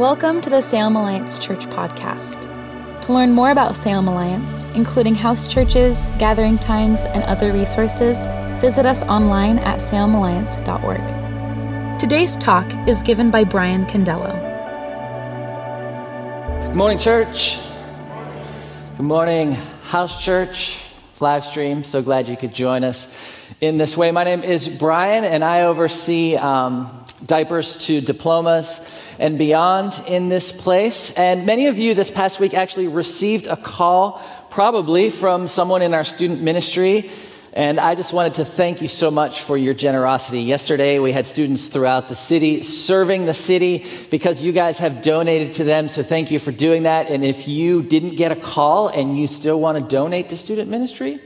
Welcome to the Salem Alliance Church podcast. To learn more about Salem Alliance, including house churches, gathering times, and other resources, visit us online at salemalliance.org. Today's talk is given by Brian Candello. Good morning, church. Good morning, house church, live stream. So glad you could join us in this way. My name is Brian, and I oversee diapers to diplomas and beyond in this place. And many of you this past week actually received a call, probably from someone in our student ministry. And I just wanted to thank you so much for your generosity. Yesterday, we had students throughout the city serving the city because you guys have donated to them. So thank you for doing that. And if you didn't get a call and you still want to donate to student ministry,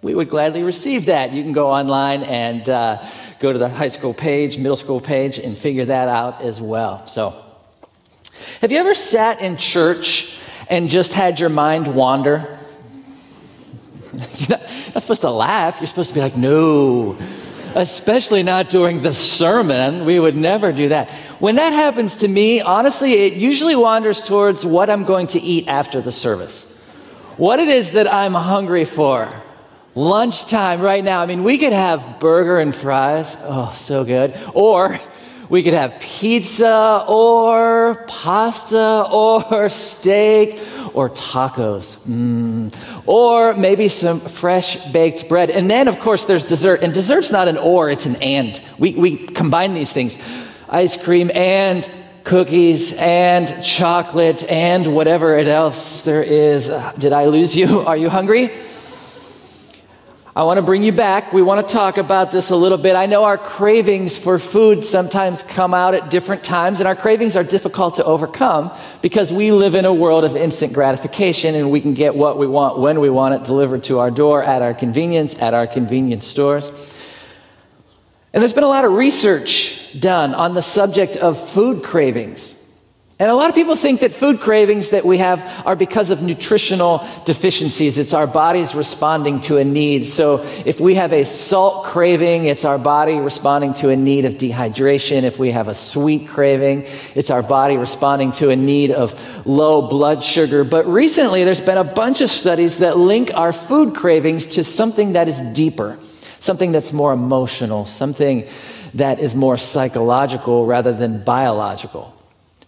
we would gladly receive that. You can go online and go to the high school page, middle school page, and figure that out as well. So, have you ever sat in church and just had your mind wander? You're not supposed to laugh. You're supposed to be like, no, especially not during the sermon. We would never do that. When that happens to me, honestly, it usually wanders towards what I'm going to eat after the service, what it is that I'm hungry for. Lunchtime right now. I mean, we could have burger and fries. Oh, so good. Or we could have pizza or pasta or steak or tacos. Or maybe some fresh baked bread. And then, of course, there's dessert. And dessert's not an or, it's an and. We combine these things. Ice cream and cookies and chocolate and whatever else there is. Did I lose you? Are you hungry? I want to bring you back. We want to talk about this a little bit. I know our cravings for food sometimes come out at different times, and our cravings are difficult to overcome because we live in a world of instant gratification, and we can get what we want when we want it delivered to our door at our convenience stores. And there's been a lot of research done on the subject of food cravings. And a lot of people think that food cravings that we have are because of nutritional deficiencies. It's our bodies responding to a need. So if we have a salt craving, it's our body responding to a need of dehydration. If we have a sweet craving, it's our body responding to a need of low blood sugar. But recently, there's been a bunch of studies that link our food cravings to something that is deeper, something that's more emotional, something that is more psychological rather than biological.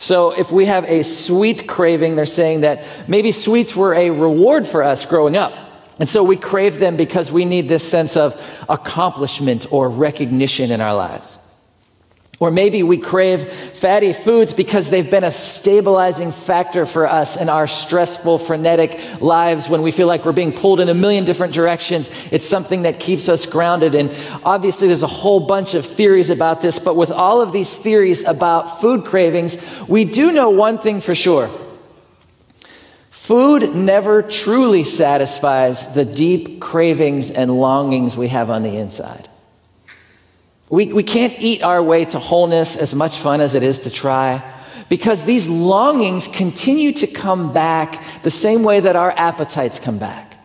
So if we have a sweet craving, they're saying that maybe sweets were a reward for us growing up. And so we crave them because we need this sense of accomplishment or recognition in our lives. Or maybe we crave fatty foods because they've been a stabilizing factor for us in our stressful, frenetic lives when we feel like we're being pulled in a million different directions. It's something that keeps us grounded. And obviously, there's a whole bunch of theories about this. But with all of these theories about food cravings, we do know one thing for sure. Food never truly satisfies the deep cravings and longings we have on the inside. We can't eat our way to wholeness, as much fun as it is to try, because these longings continue to come back the same way that our appetites come back.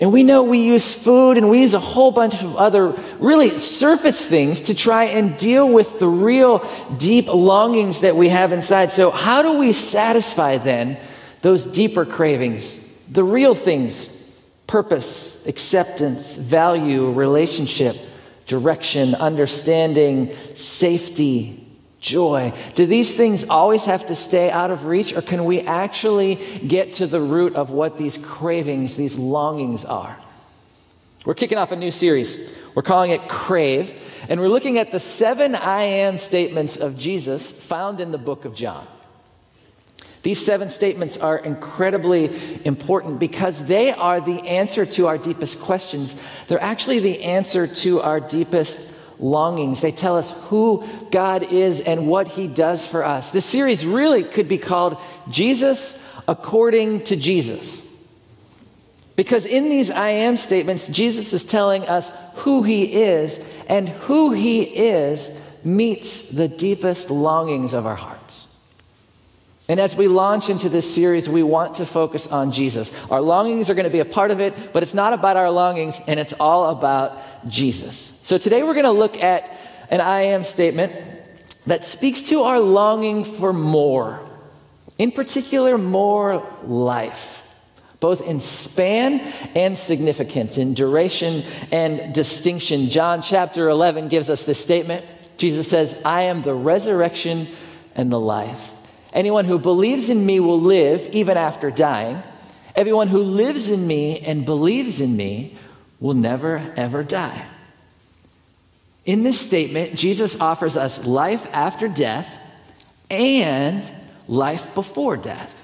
And we know we use food and we use a whole bunch of other really surface things to try and deal with the real deep longings that we have inside. So how do we satisfy then those deeper cravings, the real things, purpose, acceptance, value, relationship? Direction, understanding, safety, joy. Do these things always have to stay out of reach, or can we actually get to the root of what these cravings, these longings are? We're kicking off a new series. We're calling it Crave, and we're looking at the 7 I am statements of Jesus found in the book of John. These 7 statements are incredibly important because they are the answer to our deepest questions. They're actually the answer to our deepest longings. They tell us who God is and what he does for us. This series really could be called Jesus According to Jesus. Because in these I am statements, Jesus is telling us who he is, and who he is meets the deepest longings of our hearts. And as we launch into this series, we want to focus on Jesus. Our longings are going to be a part of it, but it's not about our longings, and it's all about Jesus. So today we're going to look at an I am statement that speaks to our longing for more, in particular, more life, both in span and significance, in duration and distinction. John chapter 11 gives us this statement. Jesus says, "I am the resurrection and the life. Anyone who believes in me will live even after dying. Everyone who lives in me and believes in me will never, ever die." In this statement, Jesus offers us life after death and life before death.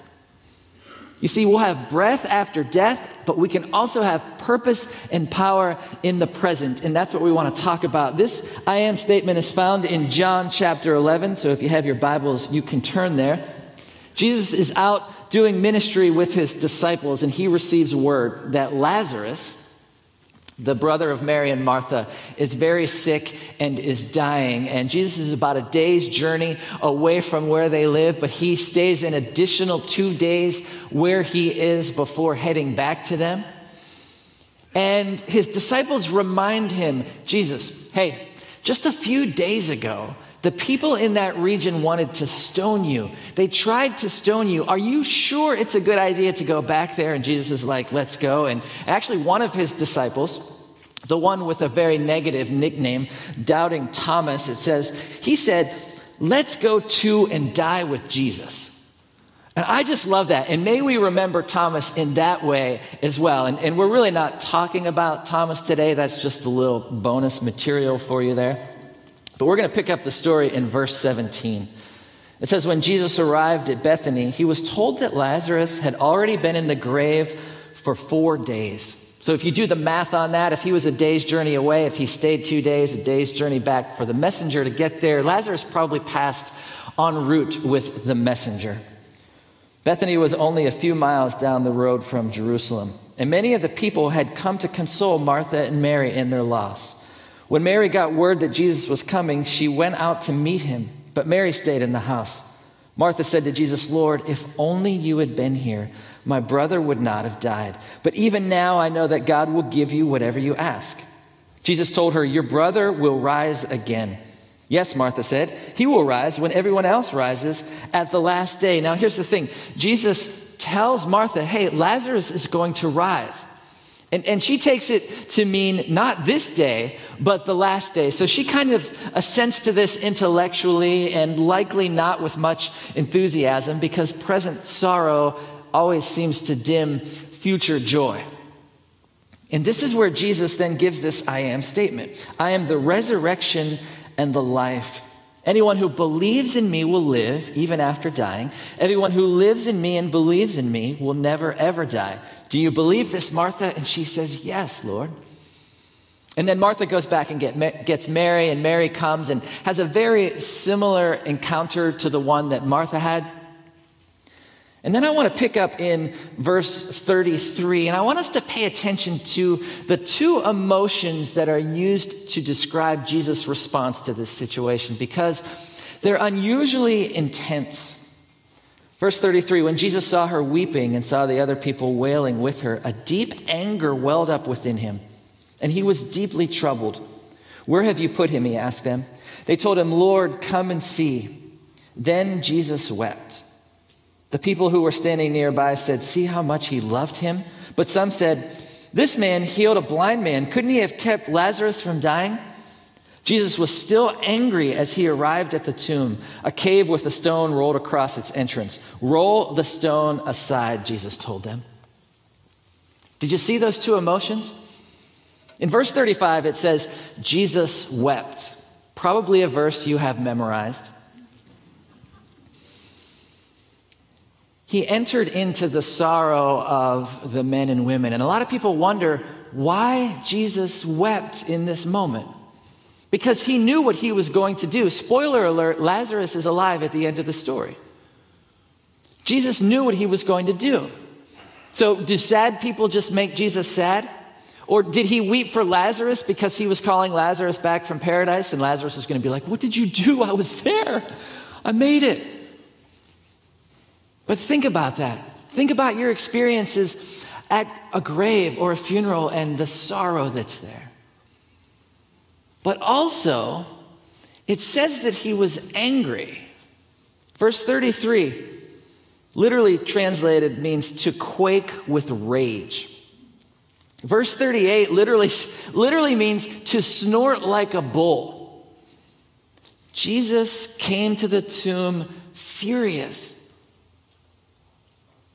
You see, we'll have breath after death, but we can also have purpose and power in the present, and that's what we want to talk about. This I am statement is found in John chapter 11, so if you have your Bibles, you can turn there. Jesus is out doing ministry with his disciples, and he receives word that Lazarus, the brother of Mary and Martha, is very sick and is dying. And Jesus is about a day's journey away from where they live, but he stays an additional 2 days where he is before heading back to them. And his disciples remind him, Jesus, hey, just a few days ago, the people in that region wanted to stone you. They tried to stone you. Are you sure it's a good idea to go back there? And Jesus is like, let's go. And actually one of his disciples, the one with a very negative nickname, Doubting Thomas, it says, he said, let's go too and die with Jesus. And I just love that. And may we remember Thomas in that way as well. And we're really not talking about Thomas today. That's just a little bonus material for you there. But we're going to pick up the story in verse 17. It says, when Jesus arrived at Bethany, he was told that Lazarus had already been in the grave for 4 days. So if you do the math on that, if he was a day's journey away, if he stayed 2 days, a day's journey back for the messenger to get there, Lazarus probably passed en route with the messenger. Bethany was only a few miles down the road from Jerusalem, and many of the people had come to console Martha and Mary in their loss. When Mary got word that Jesus was coming, she went out to meet him, but Mary stayed in the house. Martha said to Jesus, Lord, if only you had been here, my brother would not have died. But even now I know that God will give you whatever you ask. Jesus told her, your brother will rise again. Yes, Martha said, he will rise when everyone else rises at the last day. Now here's the thing. Jesus tells Martha, hey, Lazarus is going to rise. And she takes it to mean not this day, but the last day. So she kind of assents to this intellectually and likely not with much enthusiasm because present sorrow always seems to dim future joy. And this is where Jesus then gives this I am statement. I am the resurrection and the life. Anyone who believes in me will live even after dying. Everyone who lives in me and believes in me will never, ever die. Do you believe this, Martha? And she says, yes, Lord. And then Martha goes back and gets Mary, and Mary comes and has a very similar encounter to the one that Martha had. And then I want to pick up in verse 33, and I want us to pay attention to the two emotions that are used to describe Jesus' response to this situation, because they're unusually intense. Verse 33, when Jesus saw her weeping and saw the other people wailing with her, a deep anger welled up within him, and he was deeply troubled. Where have you put him, he asked them. They told him, Lord, come and see. Then Jesus wept. The people who were standing nearby said, see how much he loved him? But some said, this man healed a blind man. Couldn't he have kept Lazarus from dying? Jesus was still angry as he arrived at the tomb. A cave with a stone rolled across its entrance. Roll the stone aside, Jesus told them. Did you see those two emotions? In verse 35, it says, Jesus wept. Probably a verse you have memorized. He entered into the sorrow of the men and women. And a lot of people wonder why Jesus wept in this moment. Because he knew what he was going to do. Spoiler alert, Lazarus is alive at the end of the story. Jesus knew what he was going to do. So do sad people just make Jesus sad? Or did he weep for Lazarus because he was calling Lazarus back from paradise? And Lazarus is going to be like, what did you do? I was there. I made it. But think about that. Think about your experiences at a grave or a funeral and the sorrow that's there. But also, It says that he was angry. Verse 33, literally translated, means to quake with rage. Verse 38 literally means to snort like a bull. Jesus came to the tomb furious.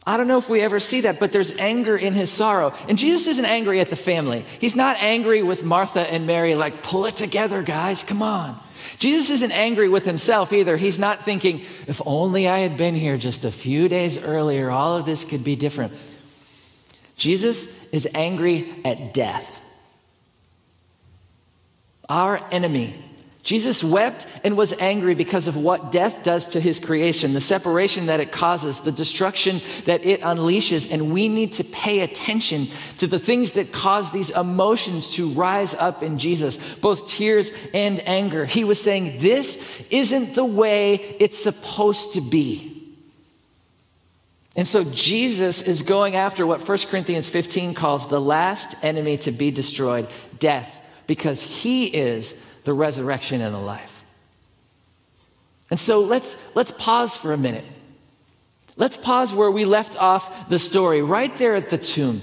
I don't know if we ever see that, but there's anger in his sorrow. And Jesus isn't angry at the family. He's not angry with Martha and Mary, like, pull it together, guys, come on. Jesus isn't angry with himself either. He's not thinking, if only I had been here just a few days earlier, all of this could be different. Jesus is angry at death, our enemy. Jesus wept and was angry because of what death does to his creation, the separation that it causes, the destruction that it unleashes, and we need to pay attention to the things that cause these emotions to rise up in Jesus, both tears and anger. He was saying, this isn't the way it's supposed to be. And so Jesus is going after what 1 Corinthians 15 calls the last enemy to be destroyed, death, because he is the resurrection and the life. And so let's pause for a minute. Let's pause where we left off the story, right there at the tomb.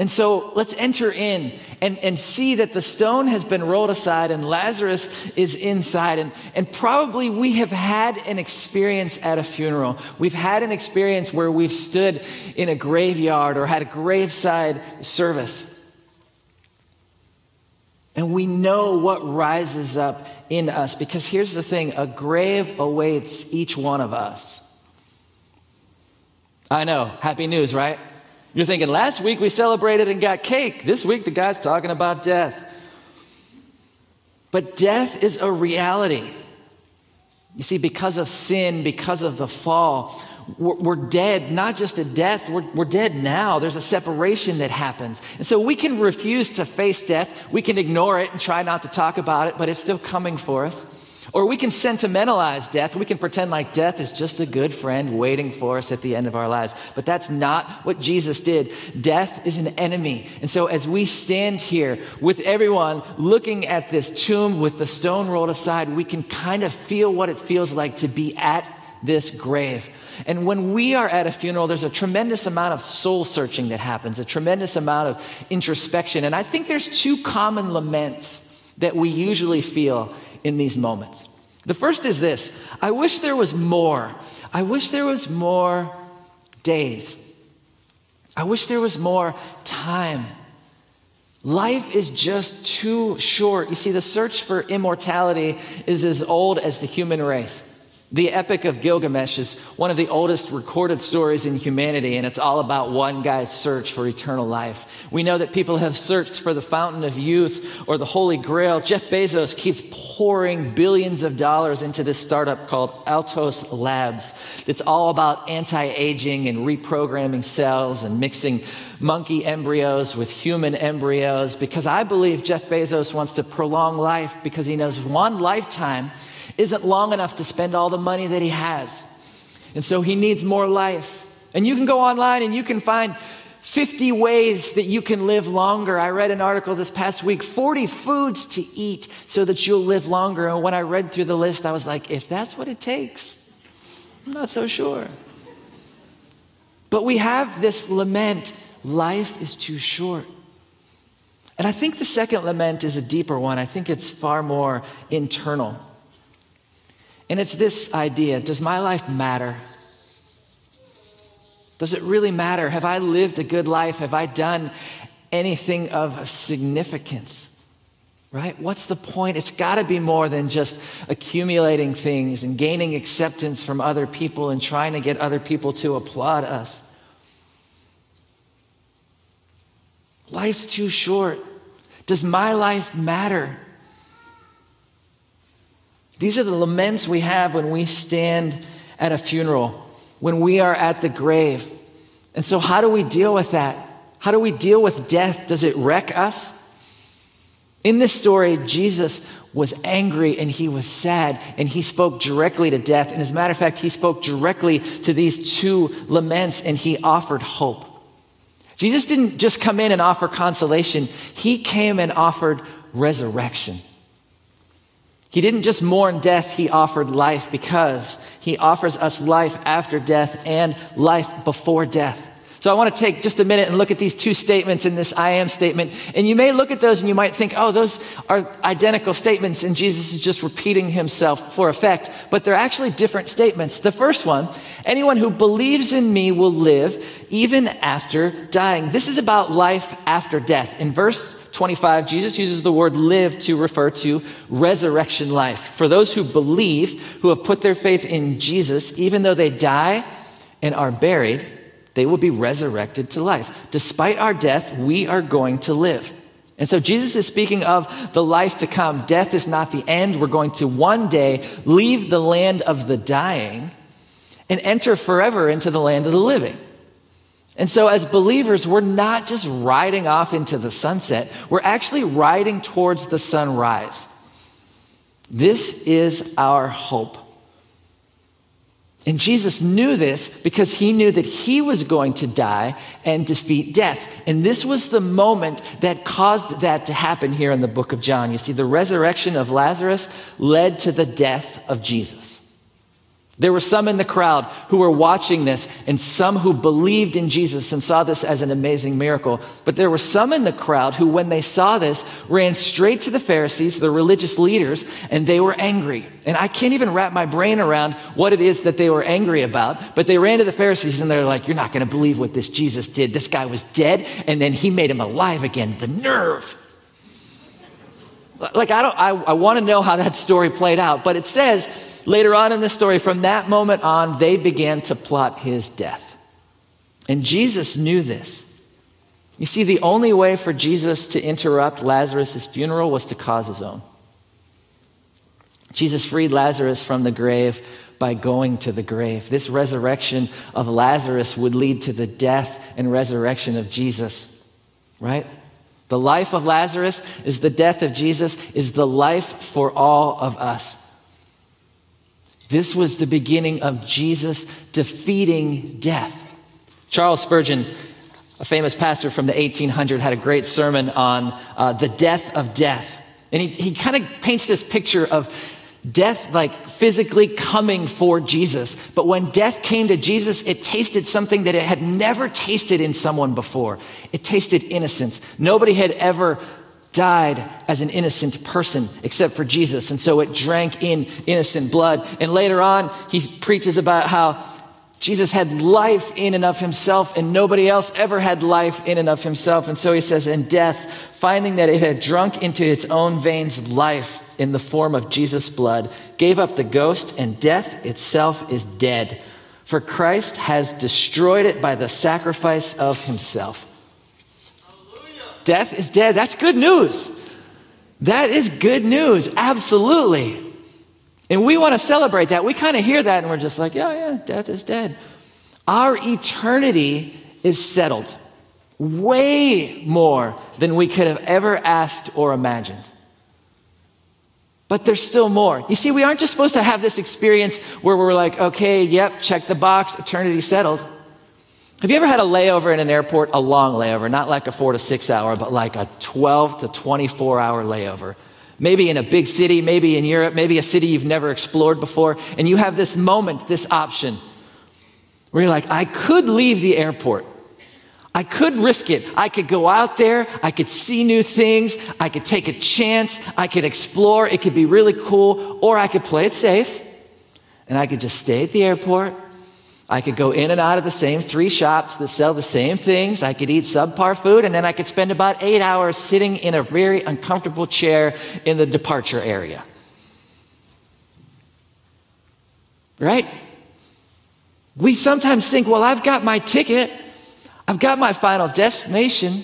And so let's enter in and see that the stone has been rolled aside and Lazarus is inside. And probably we have had an experience at a funeral. We've had an experience where we've stood in a graveyard or had a graveside service. And we know what rises up in us, because here's the thing, a grave awaits each one of us. I know, happy news, right? You're thinking, last week we celebrated and got cake. This week the guy's talking about death. But death is a reality. You see, because of sin, because of the fall, we're dead, not just to death, we're dead now. There's a separation that happens. And so we can refuse to face death. We can ignore it and try not to talk about it, but it's still coming for us. Or we can sentimentalize death. We can pretend like death is just a good friend waiting for us at the end of our lives. But that's not what Jesus did. Death is an enemy. And so as we stand here with everyone looking at this tomb with the stone rolled aside, we can kind of feel what it feels like to be at this grave. And when we are at a funeral, there's a tremendous amount of soul searching that happens, a tremendous amount of introspection. And I think there's two common laments that we usually feel in these moments. The first is this: I wish there was more. I wish there was more days. I wish there was more time. Life is just too short. You see, the search for immortality is as old as the human race. The Epic of Gilgamesh is one of the oldest recorded stories in humanity, and it's all about one guy's search for eternal life. We know that people have searched for the fountain of youth or the Holy Grail. Jeff Bezos keeps pouring billions of dollars into this startup called Altos Labs. It's all about anti-aging and reprogramming cells and mixing monkey embryos with human embryos, because I believe Jeff Bezos wants to prolong life because he knows one lifetime isn't long enough to spend all the money that he has. And so he needs more life. And you can go online and you can find 50 ways that you can live longer. I read an article this past week, 40 foods to eat so that you'll live longer. And when I read through the list, I was like, if that's what it takes, I'm not so sure. But we have this lament, life is too short. And I think the second lament is a deeper one. I think it's far more internal. And it's this idea, does my life matter? Does it really matter? Have I lived a good life? Have I done anything of significance, right? What's the point? It's gotta be more than just accumulating things and gaining acceptance from other people and trying to get other people to applaud us. Life's too short. Does my life matter? These are the laments we have when we stand at a funeral, when we are at the grave. And so how do we deal with that? How do we deal with death? Does it wreck us? In this story, Jesus was angry and he was sad and he spoke directly to death. And as a matter of fact, he spoke directly to these two laments and he offered hope. Jesus didn't just come in and offer consolation. He came and offered resurrection. He didn't just mourn death, he offered life, because he offers us life after death and life before death. So I want to take just a minute and look at these two statements in this I am statement. And you may look at those and you might think, oh, those are identical statements and Jesus is just repeating himself for effect. But they're actually different statements. The first one, anyone who believes in me will live even after dying. This is about life after death. In verse 25, Jesus uses the word live to refer to resurrection life. For those who believe, who have put their faith in Jesus, even though they die and are buried, they will be resurrected to life. Despite our death, we are going to live. And so Jesus is speaking of the life to come. Death is not the end. We're going to one day leave the land of the dying and enter forever into the land of the living. And so as believers, we're not just riding off into the sunset. We're actually riding towards the sunrise. This is our hope. And Jesus knew this because he knew that he was going to die and defeat death. And this was the moment that caused that to happen here in the book of John. You see, the resurrection of Lazarus led to the death of Jesus. There were some in the crowd who were watching this and some who believed in Jesus and saw this as an amazing miracle. But there were some in the crowd who, when they saw this, ran straight to the Pharisees, the religious leaders, and they were angry. And I can't even wrap my brain around what it is that they were angry about. But they ran to the Pharisees and they're like, you're not going to believe what this Jesus did. This guy was dead and then he made him alive again. The nerve. Like, I want to know how that story played out, but it says later on in the story, from that moment on, they began to plot his death. And Jesus knew this. You see, the only way for Jesus to interrupt Lazarus' funeral was to cause his own. Jesus freed Lazarus from the grave by going to the grave. This resurrection of Lazarus would lead to the death and resurrection of Jesus, right? The life of Lazarus is the death of Jesus, is the life for all of us. This was the beginning of Jesus defeating death. Charles Spurgeon, a famous pastor from the 1800s, had a great sermon on the death of death. And he kind of paints this picture of death like physically coming for Jesus. But when death came to Jesus, it tasted something that it had never tasted in someone before. It tasted innocence. Nobody had ever died as an innocent person except for Jesus. And so it drank in innocent blood. And later on, he preaches about how Jesus had life in and of himself, and nobody else ever had life in and of himself. And so he says, in death, finding that it had drunk into its own veins life in the form of Jesus' blood, gave up the ghost, and death itself is dead. For Christ has destroyed it by the sacrifice of himself. Hallelujah. Death is dead. That's good news. That is good news. Absolutely. And we want to celebrate that. We kind of hear that and we're just like, oh yeah, death is dead. Our eternity is settled way more than we could have ever asked or imagined. But there's still more. You see, we aren't just supposed to have this experience where we're like, okay, yep, check the box, eternity settled. Have you ever had a layover in an airport? A long layover, not like a 4 to 6 hour, but like a 12 to 24 hour layover. Maybe in a big city, maybe in Europe, maybe a city you've never explored before, and you have this moment, this option, where you're like, I could leave the airport. I could risk it. I could go out there. I could see new things. I could take a chance. I could explore. It could be really cool. Or I could play it safe, and I could just stay at the airport. I could go in and out of the same three shops that sell the same things. I could eat subpar food, and then I could spend about 8 hours sitting in a very uncomfortable chair in the departure area. Right? We sometimes think, well, I've got my ticket. I've got my final destination.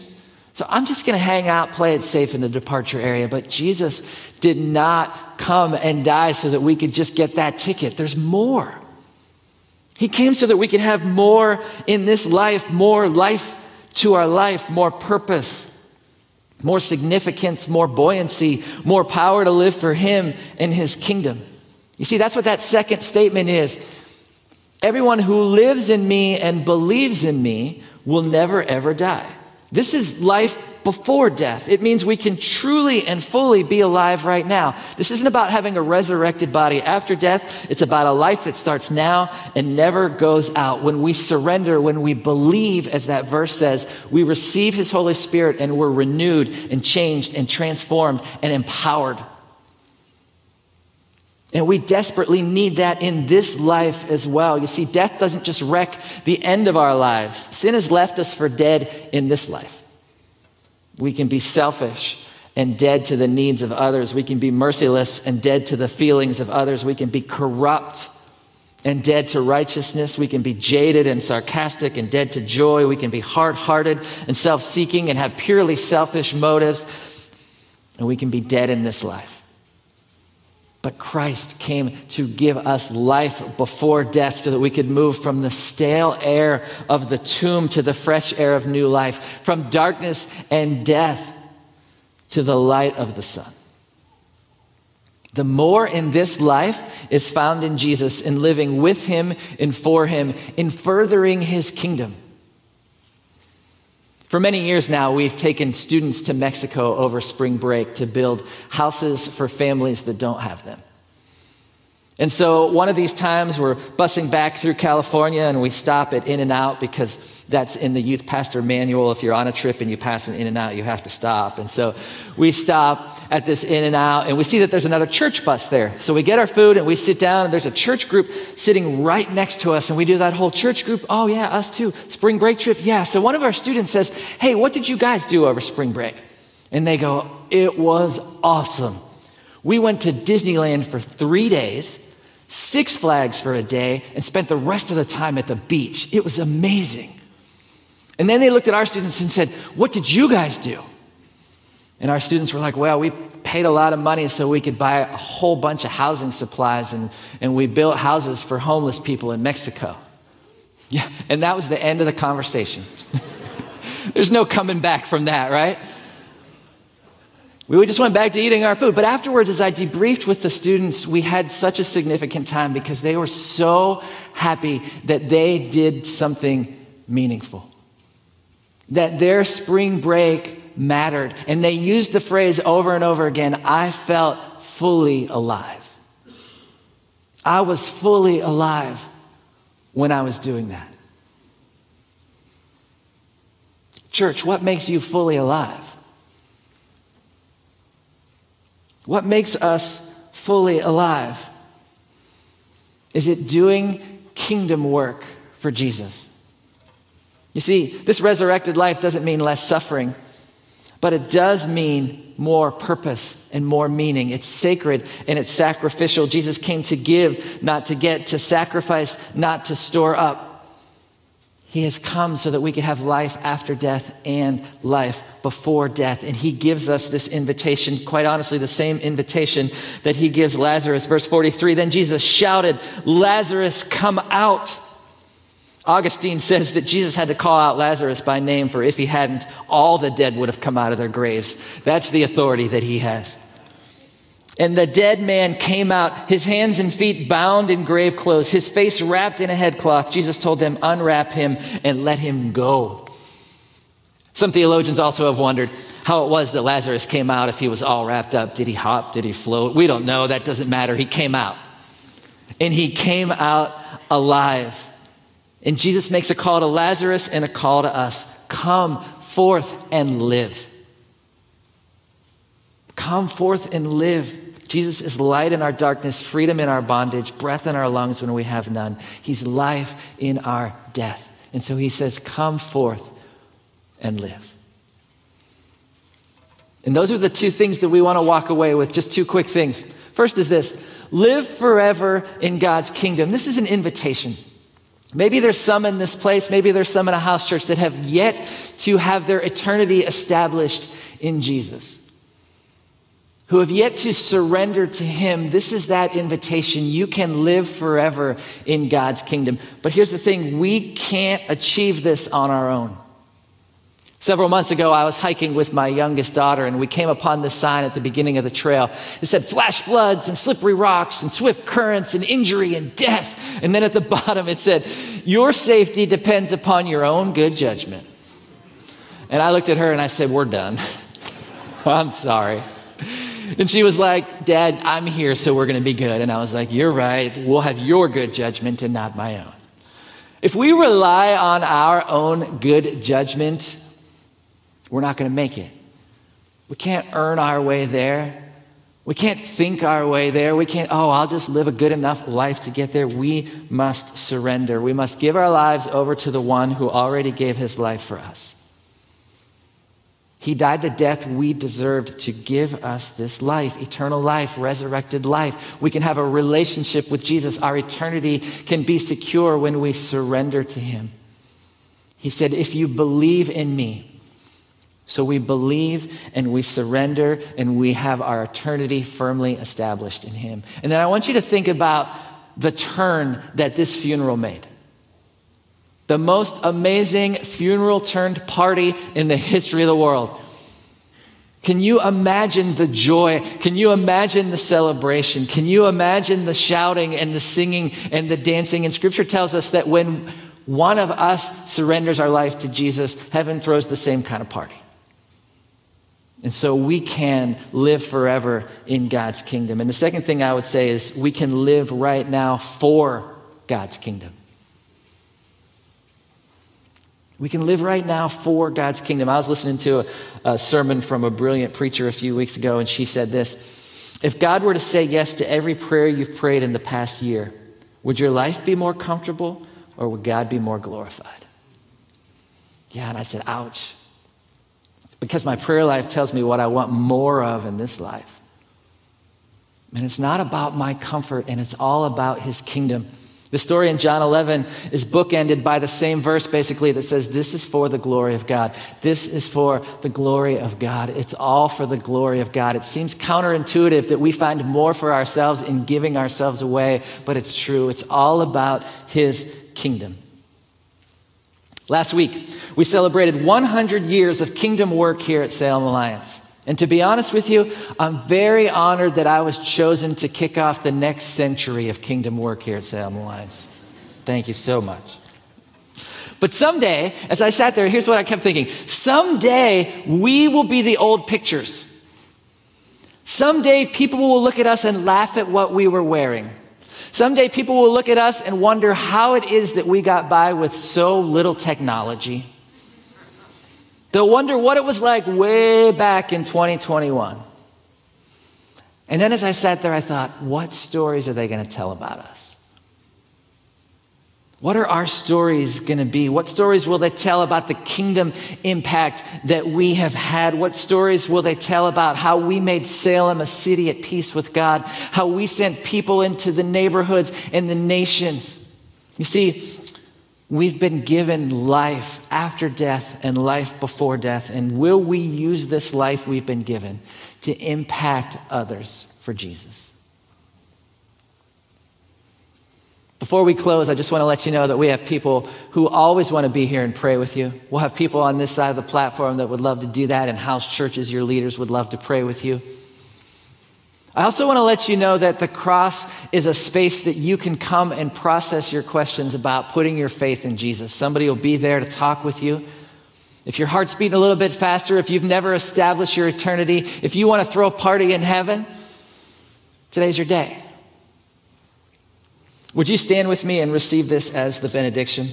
So I'm just going to hang out, play it safe in the departure area. But Jesus did not come and die so that we could just get that ticket. There's more. He came so that we could have more in this life, more life to our life, more purpose, more significance, more buoyancy, more power to live for him and his kingdom. You see, that's what that second statement is. Everyone who lives in me and believes in me will never, ever die. This is life before death. It means we can truly and fully be alive right now. This isn't about having a resurrected body after death. It's about a life that starts now and never goes out. When we surrender, when we believe, as that verse says, we receive his Holy Spirit and we're renewed and changed and transformed and empowered. And we desperately need that in this life as well. You see, death doesn't just wreck the end of our lives. Sin has left us for dead in this life. We can be selfish and dead to the needs of others. We can be merciless and dead to the feelings of others. We can be corrupt and dead to righteousness. We can be jaded and sarcastic and dead to joy. We can be hard-hearted and self-seeking and have purely selfish motives. And we can be dead in this life. But Christ came to give us life before death so that we could move from the stale air of the tomb to the fresh air of new life, from darkness and death to the light of the sun. The more in this life is found in Jesus, in living with him and for him, in furthering his kingdom. For many years now, we've taken students to Mexico over spring break to build houses for families that don't have them. And so one of these times we're bussing back through California and we stop at In-N-Out because that's in the youth pastor manual. If you're on a trip and you pass an In-N-Out, you have to stop. And so we stop at this In-N-Out and we see that there's another church bus there. So we get our food and we sit down and there's a church group sitting right next to us. And we do that whole church group. Oh yeah, us too. Spring break trip. Yeah. So one of our students says, hey, what did you guys do over spring break? And they go, it was awesome. We went to Disneyland for 3 days. Six Flags for a day, and spent the rest of the time at the beach. It was amazing. And then they looked at our students and said, what did you guys do? And our students were like, well, we paid a lot of money so we could buy a whole bunch of housing supplies, and we built houses for homeless people in Mexico. Yeah, and that was the end of the conversation. There's no coming back from that, right? We just went back to eating our food. But afterwards, as I debriefed with the students, we had such a significant time because they were so happy that they did something meaningful, that their spring break mattered. And they used the phrase over and over again, I felt fully alive. I was fully alive when I was doing that. Church, what makes you fully alive? What makes us fully alive? Is it doing kingdom work for Jesus? You see, this resurrected life doesn't mean less suffering, but it does mean more purpose and more meaning. It's sacred and it's sacrificial. Jesus came to give, not to get, to sacrifice, not to store up. He has come so that we could have life after death and life before death. And he gives us this invitation, quite honestly, the same invitation that he gives Lazarus. Verse 43, then Jesus shouted, Lazarus, come out. Augustine says that Jesus had to call out Lazarus by name, for if he hadn't, all the dead would have come out of their graves. That's the authority that he has. And the dead man came out, his hands and feet bound in grave clothes, his face wrapped in a headcloth. Jesus told them, unwrap him and let him go. Some theologians also have wondered how it was that Lazarus came out if he was all wrapped up. Did he hop? Did he float? We don't know. That doesn't matter. He came out. And he came out alive. And Jesus makes a call to Lazarus and a call to us. Come forth and live. Come forth and live. Jesus is light in our darkness, freedom in our bondage, breath in our lungs when we have none. He's life in our death. And so he says, come forth and live. And those are the two things that we want to walk away with, just two quick things. First is this, live forever in God's kingdom. This is an invitation. Maybe there's some in this place, maybe there's some in a house church that have yet to have their eternity established in Jesus, who have yet to surrender to him. This is that invitation. You can live forever in God's kingdom. But here's the thing, we can't achieve this on our own. Several months ago, I was hiking with my youngest daughter and we came upon this sign at the beginning of the trail. It said flash floods and slippery rocks and swift currents and injury and death. And then at the bottom it said, your safety depends upon your own good judgment. And I looked at her and I said, we're done. I'm sorry. And she was like, Dad, I'm here, so we're going to be good. And I was like, you're right. We'll have your good judgment and not my own. If we rely on our own good judgment, we're not going to make it. We can't earn our way there. We can't think our way there. We can't, I'll just live a good enough life to get there. We must surrender. We must give our lives over to the one who already gave his life for us. He died the death we deserved to give us this life, eternal life, resurrected life. We can have a relationship with Jesus. Our eternity can be secure when we surrender to him. He said, if you believe in me. So we believe and we surrender and we have our eternity firmly established in him. And then I want you to think about the turn that this funeral made. The most amazing funeral turned party in the history of the world. Can you imagine the joy? Can you imagine the celebration? Can you imagine the shouting and the singing and the dancing? And scripture tells us that when one of us surrenders our life to Jesus, heaven throws the same kind of party. And so we can live forever in God's kingdom. And the second thing I would say is we can live right now for God's kingdom. We can live right now for God's kingdom. I was listening to a sermon from a brilliant preacher a few weeks ago, and she said this: if God were to say yes to every prayer you've prayed in the past year, would your life be more comfortable or would God be more glorified? Yeah, and I said, ouch. Because my prayer life tells me what I want more of in this life. And it's not about my comfort, and it's all about his kingdom. The story in John 11 is bookended by the same verse basically that says, this is for the glory of God. This is for the glory of God. It's all for the glory of God. It seems counterintuitive that we find more for ourselves in giving ourselves away, but it's true. It's all about his kingdom. Last week, we celebrated 100 years of kingdom work here at Salem Alliance. And to be honest with you, I'm very honored that I was chosen to kick off the next century of kingdom work here at Salem Alliance. Thank you so much. But someday, as I sat there, here's what I kept thinking. Someday, we will be the old pictures. Someday, people will look at us and laugh at what we were wearing. Someday, people will look at us and wonder how it is that we got by with so little technology. They'll wonder what it was like way back in 2021. And then as I sat there, I thought, what stories are they going to tell about us? What are our stories going to be? What stories will they tell about the kingdom impact that we have had? What stories will they tell about how we made Salem a city at peace with God? How we sent people into the neighborhoods and the nations? You see, we've been given life after death and life before death. And will we use this life we've been given to impact others for Jesus? Before we close, I just want to let you know that we have people who always want to be here and pray with you. We'll have people on this side of the platform that would love to do that, and house churches, your leaders would love to pray with you. I also want to let you know that the cross is a space that you can come and process your questions about putting your faith in Jesus. Somebody will be there to talk with you. If your heart's beating a little bit faster, if you've never established your eternity, if you want to throw a party in heaven, today's your day. Would you stand with me and receive this as the benediction?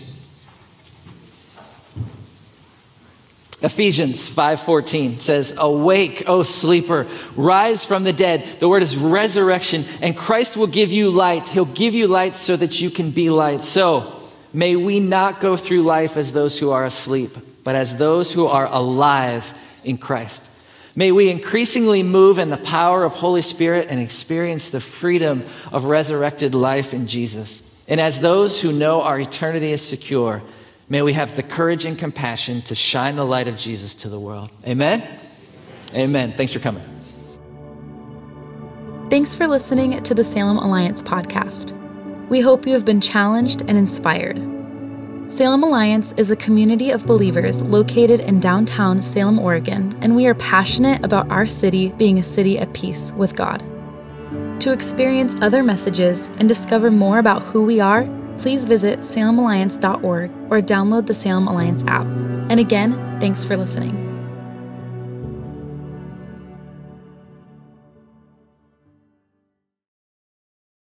Ephesians 5:14 says, awake, O sleeper, rise from the dead. The word is resurrection, and Christ will give you light. He'll give you light so that you can be light. So may we not go through life as those who are asleep, but as those who are alive in Christ. May we increasingly move in the power of Holy Spirit and experience the freedom of resurrected life in Jesus. And as those who know our eternity is secure, may we have the courage and compassion to shine the light of Jesus to the world. Amen? Amen. Amen. Thanks for coming. Thanks for listening to the Salem Alliance podcast. We hope you have been challenged and inspired. Salem Alliance is a community of believers located in downtown Salem, Oregon, and we are passionate about our city being a city at peace with God. To experience other messages and discover more about who we are, please visit salemalliance.org or download the Salem Alliance app. And again, thanks for listening.